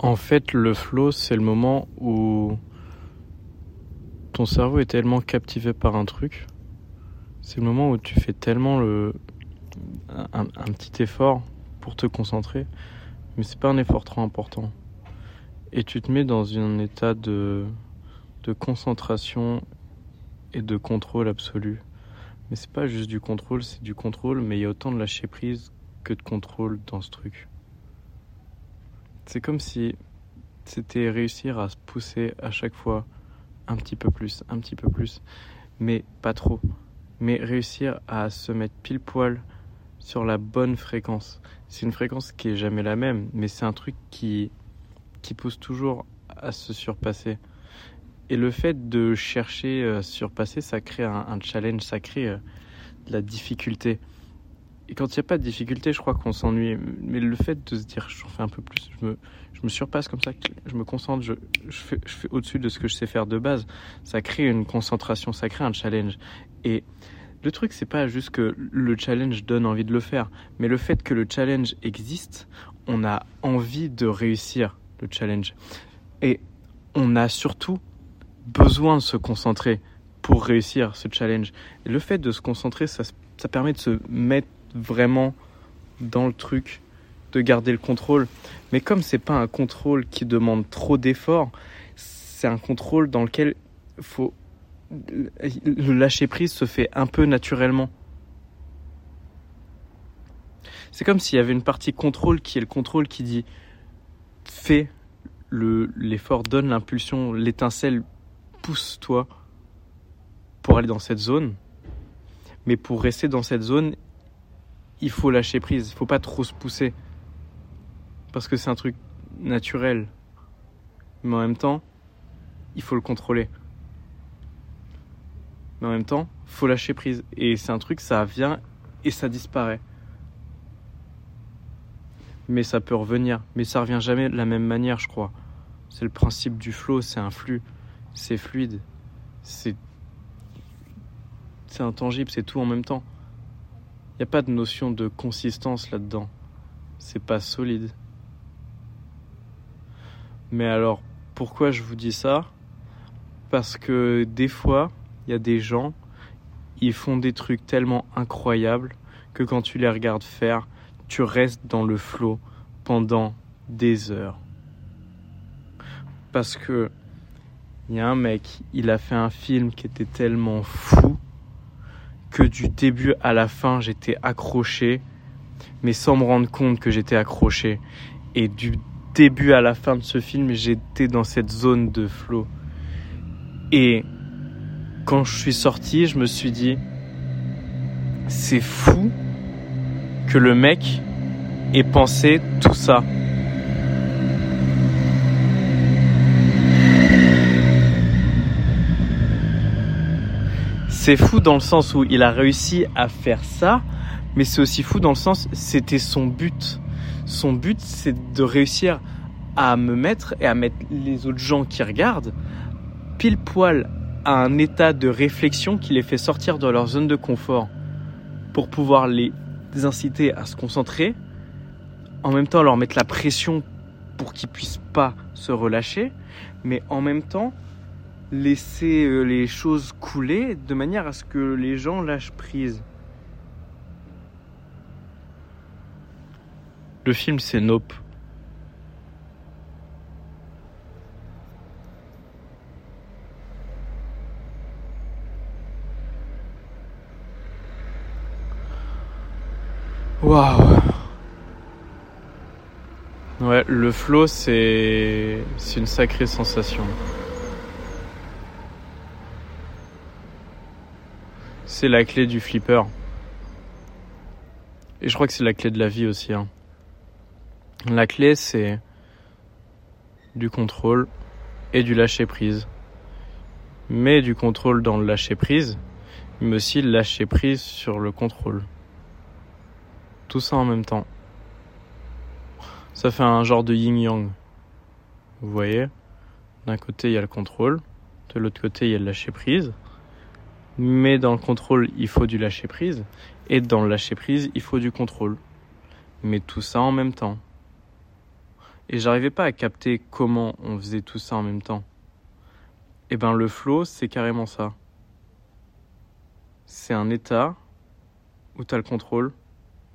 En fait, le flow, c'est le moment où ton cerveau est tellement captivé par un truc. C'est le moment où tu fais tellement un petit effort pour te concentrer, mais c'est pas un effort trop important. Et tu te mets dans un état de concentration et de contrôle absolu. Mais c'est pas juste du contrôle, c'est du contrôle, mais il y a autant de lâcher prise que de contrôle dans ce truc. C'est comme si c'était réussir à se pousser à chaque fois un petit peu plus, mais pas trop. Mais réussir à se mettre pile poil sur la bonne fréquence. C'est une fréquence qui est jamais la même, mais c'est un truc qui pousse toujours à se surpasser. Et le fait de chercher à se surpasser, ça crée un challenge, ça crée de la difficulté. Et quand il n'y a pas de difficulté, je crois qu'on s'ennuie. Mais le fait de se dire, j'en fais un peu plus, je me surpasse comme ça, je me concentre, je fais au-dessus de ce que je sais faire de base, ça crée une concentration, ça crée un challenge. Et le truc, c'est pas juste que le challenge donne envie de le faire, mais le fait que le challenge existe, on a envie de réussir le challenge. Et on a surtout besoin de se concentrer pour réussir ce challenge. Et le fait de se concentrer, ça permet de se mettre vraiment dans le truc, de garder le contrôle. Mais comme c'est pas un contrôle qui demande trop d'efforts, c'est un contrôle dans lequel le lâcher prise se fait un peu naturellement. C'est comme s'il y avait une partie contrôle qui est le contrôle qui dit fais l'effort, donne l'impulsion, l'étincelle, pousse-toi pour aller dans cette zone. Mais pour rester dans cette zone, il faut lâcher prise, il faut pas trop se pousser. Parce que c'est un truc naturel. Mais en même temps, il faut le contrôler. Mais en même temps, il faut lâcher prise. Et c'est un truc, ça vient et ça disparaît. Mais ça peut revenir. Mais ça revient jamais de la même manière, je crois. C'est le principe du flow, c'est un flux. C'est fluide. C'est intangible, c'est tout en même temps. Il n'y a pas de notion de consistance là-dedans. C'est pas solide. Mais alors, pourquoi je vous dis ça ? Parce que des fois, il y a des gens, ils font des trucs tellement incroyables que quand tu les regardes faire, tu restes dans le flow pendant des heures. Parce que il y a un mec, il a fait un film qui était tellement fou que du début à la fin, j'étais accroché, mais sans me rendre compte que j'étais accroché. Et du début à la fin de ce film, j'étais dans cette zone de flow. Et quand je suis sorti, je me suis dit, c'est fou que le mec ait pensé tout ça. C'est fou dans le sens où il a réussi à faire ça, mais c'est aussi fou dans le sens, c'était son but. Son but, c'est de réussir à me mettre et à mettre les autres gens qui regardent pile poil à un état de réflexion qui les fait sortir de leur zone de confort pour pouvoir les inciter à se concentrer, en même temps leur mettre la pression pour qu'ils puissent pas se relâcher, mais en même temps laisser les choses couler de manière à ce que les gens lâchent prise. Le film, c'est Nope. Waouh. Ouais, le flow, c'est une sacrée sensation. C'est la clé du flipper. Et je crois que c'est la clé de la vie aussi, hein. La clé, c'est du contrôle et du lâcher-prise. Mais du contrôle dans le lâcher-prise, mais aussi le lâcher-prise sur le contrôle. Tout ça en même temps. Ça fait un genre de yin-yang. Vous voyez ? D'un côté, il y a le contrôle. De l'autre côté, il y a le lâcher-prise. Mais dans le contrôle, il faut du lâcher-prise. Et dans le lâcher-prise, il faut du contrôle. Mais tout ça en même temps. Et j'arrivais pas à capter comment on faisait tout ça en même temps. Et ben le flow, c'est carrément ça. C'est un état où tu as le contrôle,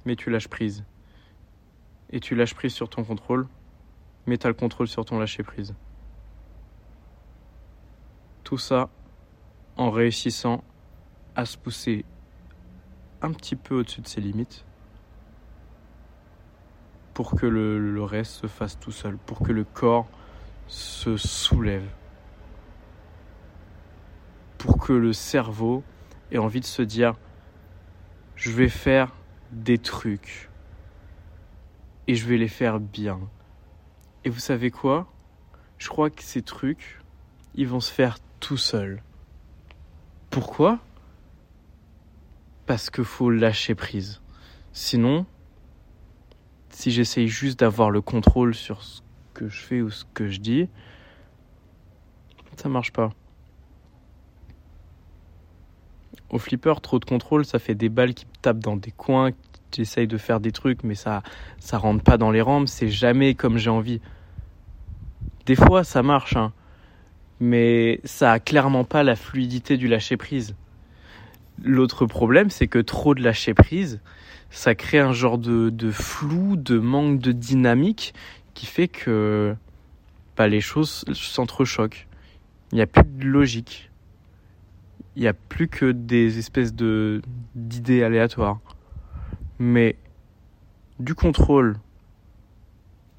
mais tu lâches prise. Et tu lâches prise sur ton contrôle, mais tu as le contrôle sur ton lâcher prise. Tout ça en réussissant à se pousser un petit peu au-dessus de ses limites pour que le reste se fasse tout seul, pour que le corps se soulève, pour que le cerveau ait envie de se dire « Je vais faire des trucs et je vais les faire bien. » Et vous savez quoi ? Je crois que ces trucs, ils vont se faire tout seuls. Pourquoi ? Parce qu'il faut lâcher prise. Sinon, si j'essaye juste d'avoir le contrôle sur ce que je fais ou ce que je dis, ça marche pas. Au flipper, trop de contrôle, ça fait des balles qui me tapent dans des coins, j'essaye de faire des trucs, mais ça rentre pas dans les rampes, c'est jamais comme j'ai envie. Des fois, ça marche, hein, mais ça a clairement pas la fluidité du lâcher prise. L'autre problème, c'est que trop de lâcher prise, ça crée un genre de flou, de manque de dynamique qui fait que les choses s'entrechoquent. Il n'y a plus de logique. Il n'y a plus que des espèces d'idées aléatoires. Mais du contrôle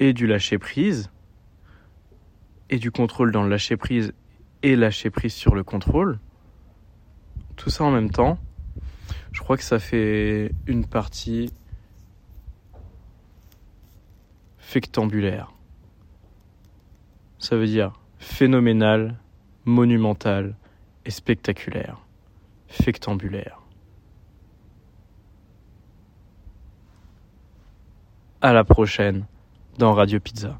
et du lâcher prise, et du contrôle dans le lâcher prise et lâcher prise sur le contrôle, tout ça en même temps, je crois que ça fait une partie fectambulaire. Ça veut dire phénoménal, monumental et spectaculaire. Fectambulaire. À la prochaine dans Radio Pizza.